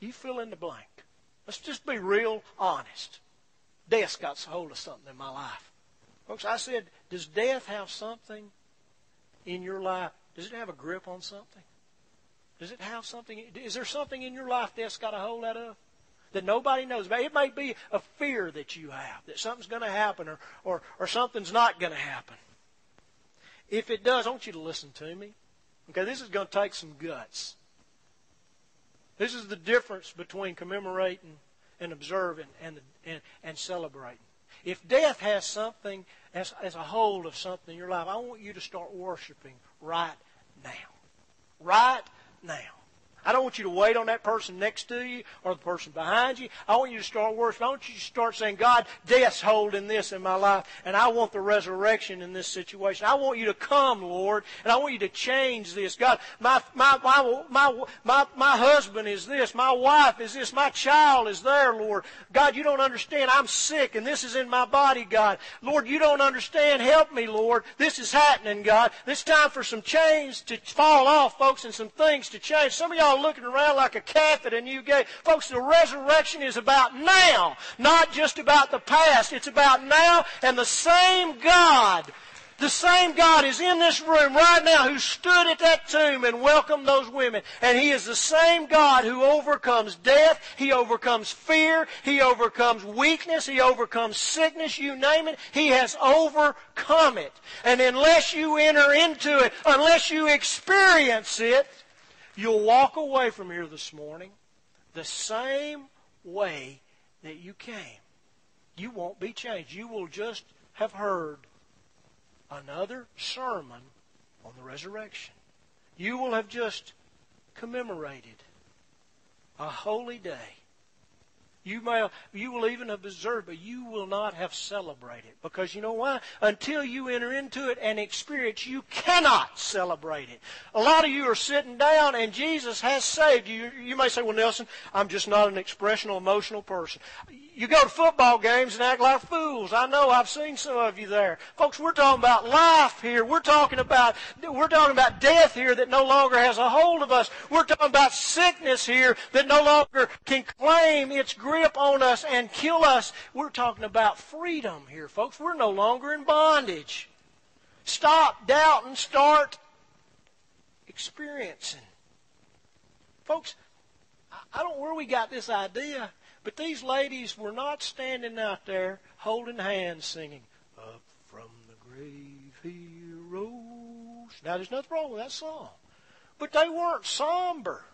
You fill in the blank. Let's just be real honest. Death's got a hold of something in my life. Folks, I said, does death have something in your life? Does it have a grip on something? Does it have something? Is there something in your life death's got a hold out of that nobody knows about? It may be a fear that you have, that something's going to happen or, or, or something's not going to happen. If it does, I want you to listen to me. Okay, this is going to take some guts. This is the difference between commemorating and observing and, and, and celebrating. If death has something, as, as a hold of something in your life, I want you to start worshiping right now. Right now. I don't want you to wait on that person next to you or the person behind you. I want you to start worshiping. I want you to start saying, God, death's holding this in my life, and I want the resurrection in this situation. I want you to come, Lord, and I want you to change this. God, my my my my my, my husband is this. My wife is this. My child is there, Lord. God, you don't understand. I'm sick, and this is in my body, God. Lord, you don't understand. Help me, Lord. This is happening, God. It's time for some chains to fall off, folks, and some things to change. Some of y'all looking around like a calf at a new gate. Folks, the resurrection is about now, not just about the past. It's about now, and the same God, the same God is in this room right now who stood at that tomb and welcomed those women. And He is the same God who overcomes death. He overcomes fear. He overcomes weakness. He overcomes sickness. You name it. He has overcome it. And unless you enter into it, unless you experience it, you'll walk away from here this morning the same way that you came. You won't be changed. You will just have heard another sermon on the resurrection. You will have just commemorated a holy day. You may, you will even have observed, but you will not have celebrated. Because you know why? Until you enter into it and experience, you cannot celebrate it. A lot of you are sitting down and Jesus has saved you. You may say, well, Nelson, I'm just not an expressional, emotional person. You go to football games and act like fools. I know, I've seen some of you there. Folks, we're talking about life here. We're talking about, we're talking about death here that no longer has a hold of us. We're talking about sickness here that no longer can claim its grip on us and kill us. We're talking about freedom here, folks. We're no longer in bondage. Stop doubting, start experiencing. Folks, I don't know where we got this idea, but these ladies were not standing out there holding hands singing, up from the grave He rose. Now, there's nothing wrong with that song. But they weren't somber.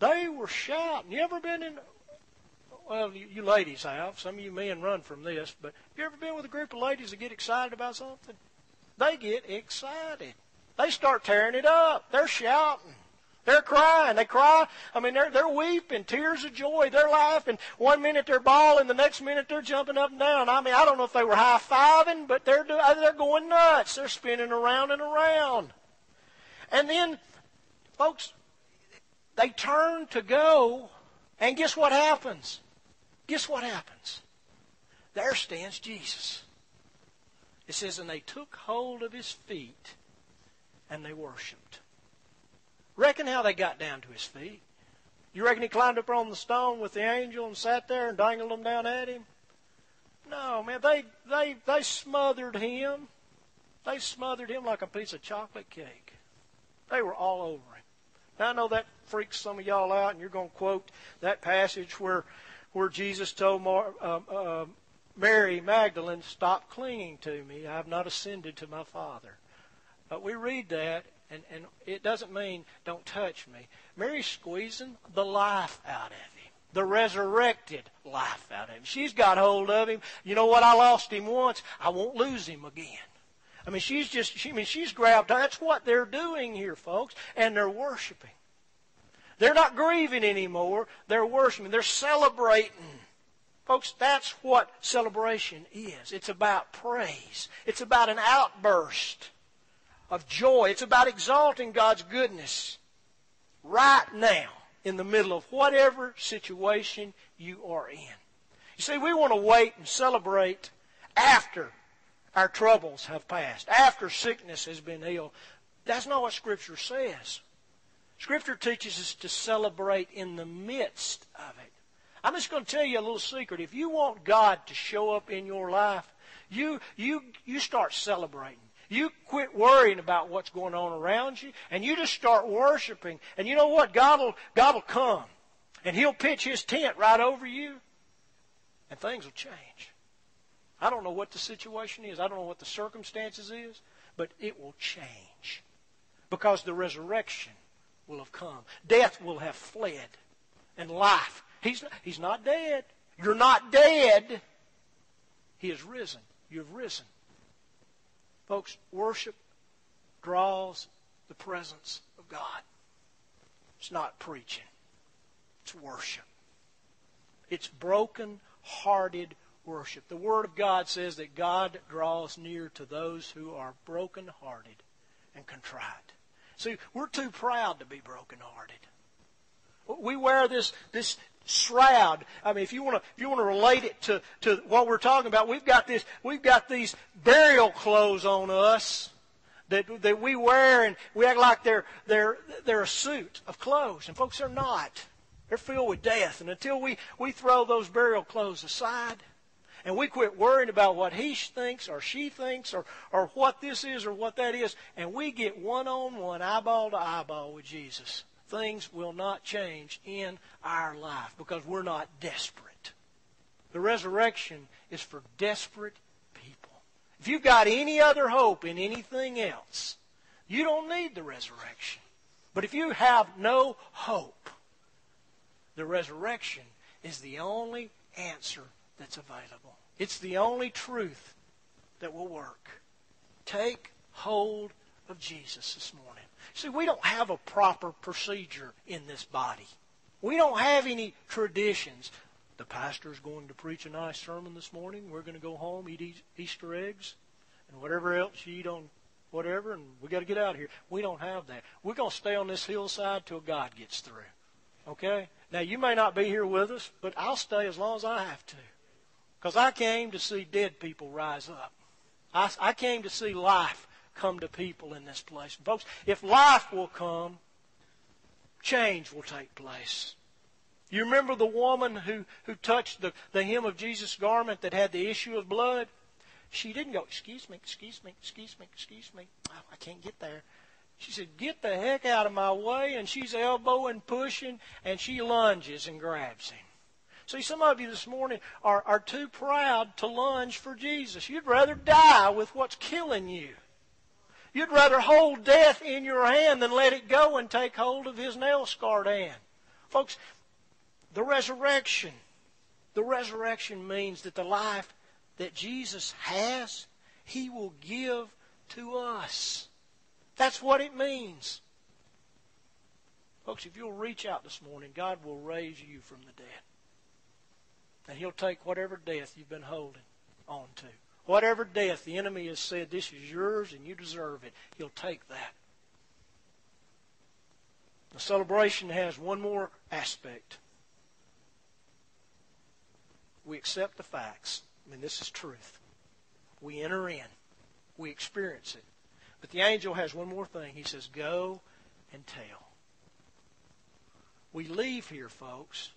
They were shouting. You ever been in... Well, you, you ladies have. Some of you men run from this. But have you ever been with a group of ladies that get excited about something? They get excited. They start tearing it up. They're shouting. They're crying. They cry. I mean, they're, they're weeping, tears of joy. They're laughing. One minute they're bawling. The next minute they're jumping up and down. I mean, I don't know if they were high-fiving, but they're, they're going nuts. They're spinning around and around. And then, folks, they turn to go, and guess what happens? Guess what happens? There stands Jesus. It says, and they took hold of his feet, and they worshiped. Reckon how they got down to his feet. You reckon he climbed up on the stone with the angel and sat there and dangled them down at him? No, man, they they they smothered him. They smothered him like a piece of chocolate cake. They were all over him. Now, I know that freaks some of y'all out, and you're going to quote that passage where where Jesus told Mar, uh, uh, Mary Magdalene, "Stop clinging to me. I have not ascended to my Father." But we read that, and, and it doesn't mean don't touch me. Mary's squeezing the life out of him, the resurrected life out of him. She's got hold of him. You know what? I lost him once. I won't lose him again. I mean, she's just, she, I mean, she's grabbed. That's what they're doing here, folks, and they're worshiping. They're not grieving anymore. They're worshiping. They're celebrating. Folks, that's what celebration is. It's about praise. It's about an outburst of joy. It's about exalting God's goodness right now in the middle of whatever situation you are in. You see, we want to wait and celebrate after our troubles have passed, after sickness has been healed. That's not what Scripture says. Scripture teaches us to celebrate in the midst of it. I'm just going to tell you a little secret. If you want God to show up in your life, you, you, you start celebrating. You quit worrying about what's going on around you, and you just start worshiping. And you know what? God will, God will come, and He'll pitch His tent right over you, and things will change. I don't know what the situation is. I don't know what the circumstances is, but it will change because the resurrection will have come. Death will have fled, and life. He's not, he's not dead. You're not dead. He is risen. You've risen. Folks, worship draws the presence of God. It's not preaching. It's worship. It's broken-hearted worship. The Word of God says that God draws near to those who are broken-hearted and contrite. See, we're too proud to be broken-hearted. We wear this this shroud. I mean, if you want to if you want to relate it to, to what we're talking about, we've got this we've got these burial clothes on us that that we wear, and we act like they're they're they're a suit of clothes. And folks, they're not. They're filled with death. And until we, we throw those burial clothes aside, and we quit worrying about what he thinks or she thinks or, or what this is or what that is, and we get one-on-one, eyeball-to-eyeball with Jesus, things will not change in our life because we're not desperate. The resurrection is for desperate people. If you've got any other hope in anything else, you don't need the resurrection. But if you have no hope, the resurrection is the only answer that's available. It's the only truth that will work. Take hold of Jesus this morning. See, we don't have a proper procedure in this body. We don't have any traditions. The pastor's going to preach a nice sermon this morning. We're going to go home, eat Easter eggs, and whatever else you eat on whatever, and we got to get out of here. We don't have that. We're going to stay on this hillside till God gets through. Okay? Now, you may not be here with us, but I'll stay as long as I have to. Because I came to see dead people rise up. I, I came to see life come to people in this place. And folks, if life will come, change will take place. You remember the woman who, who touched the, the hem of Jesus' garment that had the issue of blood? She didn't go, excuse me, excuse me, excuse me, excuse me. Oh, I can't get there. She said, get the heck out of my way. And she's elbowing, pushing, and she lunges and grabs him. See, some of you this morning are, are too proud to lunge for Jesus. You'd rather die with what's killing you. You'd rather hold death in your hand than let it go and take hold of his nail-scarred hand. Folks, the resurrection, the resurrection means that the life that Jesus has, he will give to us. That's what it means. Folks, if you'll reach out this morning, God will raise you from the dead. And he'll take whatever death you've been holding on to. Whatever death the enemy has said, this is yours and you deserve it, he'll take that. The celebration has one more aspect. We accept the facts. I mean, this is truth. We enter in. We experience it. But the angel has one more thing. He says, go and tell. We leave here, folks,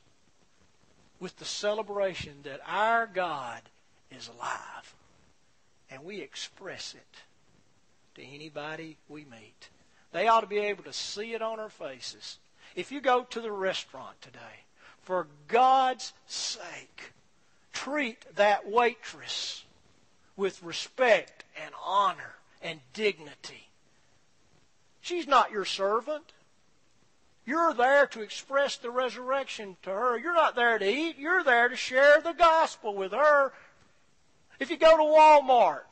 with the celebration that our God is alive. And we express it to anybody we meet. They ought to be able to see it on our faces. If you go to the restaurant today, for God's sake, treat that waitress with respect and honor and dignity. She's not your servant. You're there to express the resurrection to her. You're not there to eat. You're there to share the gospel with her. If you go to Walmart,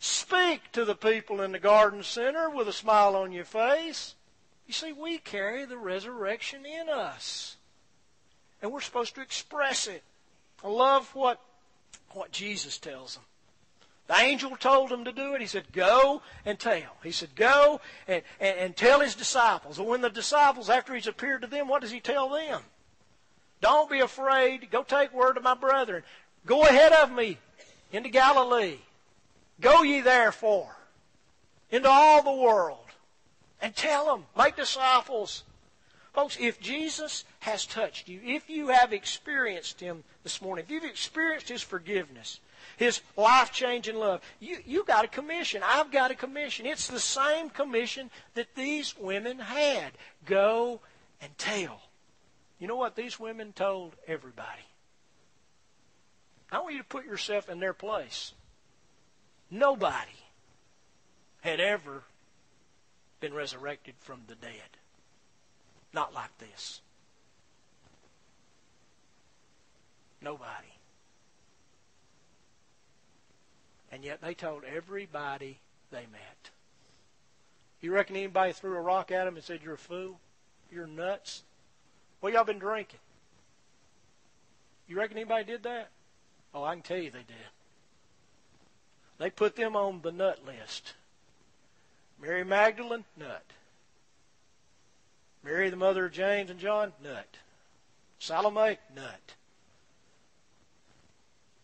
speak to the people in the garden center with a smile on your face. You see, we carry the resurrection in us. And we're supposed to express it. I love what, what Jesus tells them. The angel told him to do it. He said, go and tell. He said, go and, and, and tell his disciples. And when the disciples, after he's appeared to them, what does he tell them? Don't be afraid. Go take word to my brethren. Go ahead of me into Galilee. Go ye therefore into all the world and tell them. Make disciples. Folks, if Jesus has touched you, if you have experienced him this morning, if you've experienced his forgiveness, his life-changing love, you, you got a commission. I've got a commission. It's the same commission that these women had. Go and tell. You know what? These women told everybody. I want you to put yourself in their place. Nobody had ever been resurrected from the dead. Not like this. Nobody. And yet they told everybody they met. You reckon anybody threw a rock at him and said, you're a fool? You're nuts? Well, y'all been drinking. You reckon anybody did that? Oh, I can tell you they did. They put them on the nut list. Mary Magdalene, nut. Mary, the mother of James and John, nut. Salome, nut.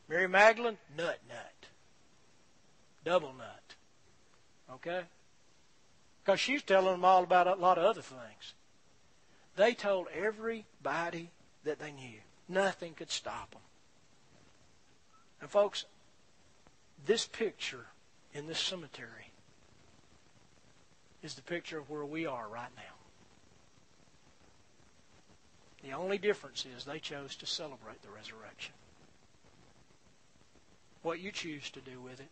Mary Magdalene, nut, nut. Double nut. Okay? Because she's telling them all about a lot of other things. They told everybody that they knew. Nothing could stop them. And folks, this picture in this cemetery is the picture of where we are right now. The only difference is they chose to celebrate the resurrection. What you choose to do with it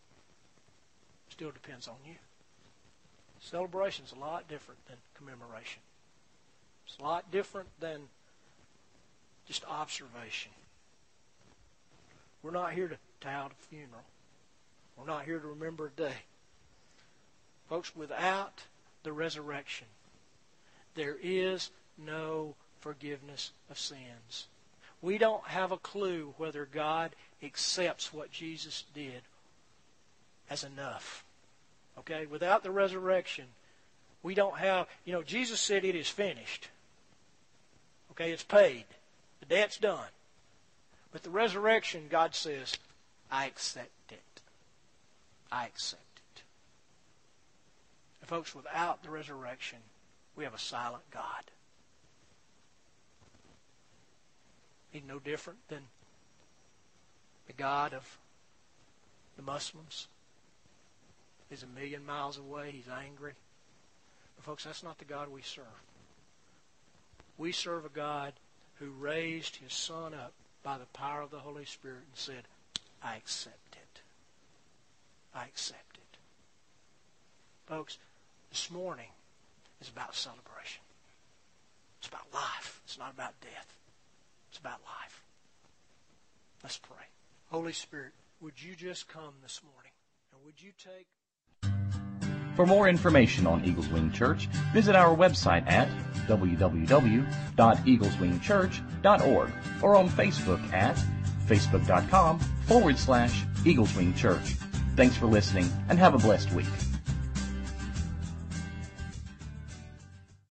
still depends on you. Celebration's a lot different than commemoration. It's a lot different than just observation. We're not here to tout a funeral. We're not here to remember a day. Folks, without the resurrection, there is no forgiveness of sins. We don't have a clue whether God accepts what Jesus did as enough. Okay? Without the resurrection, we don't have, you know, Jesus said it is finished. Okay? It's paid. The debt's done. But the resurrection, God says, I accept it. I accept it. And folks, without the resurrection, we have a silent God. He's no different than the God of the Muslims. He's a million miles away. He's angry. But folks, that's not the God we serve. We serve a God who raised his Son up by the power of the Holy Spirit and said, I accept it. I accept it. Folks, this morning is about celebration. It's about life. It's not about death. It's about life. Let's pray. Holy Spirit, would you just come this morning, and would you take... For more information on Eagles Wing Church, visit our website at w w w dot eagles wing church dot org or on Facebook at facebook dot com forward slash Eagles Wing Church. Thanks for listening and have a blessed week.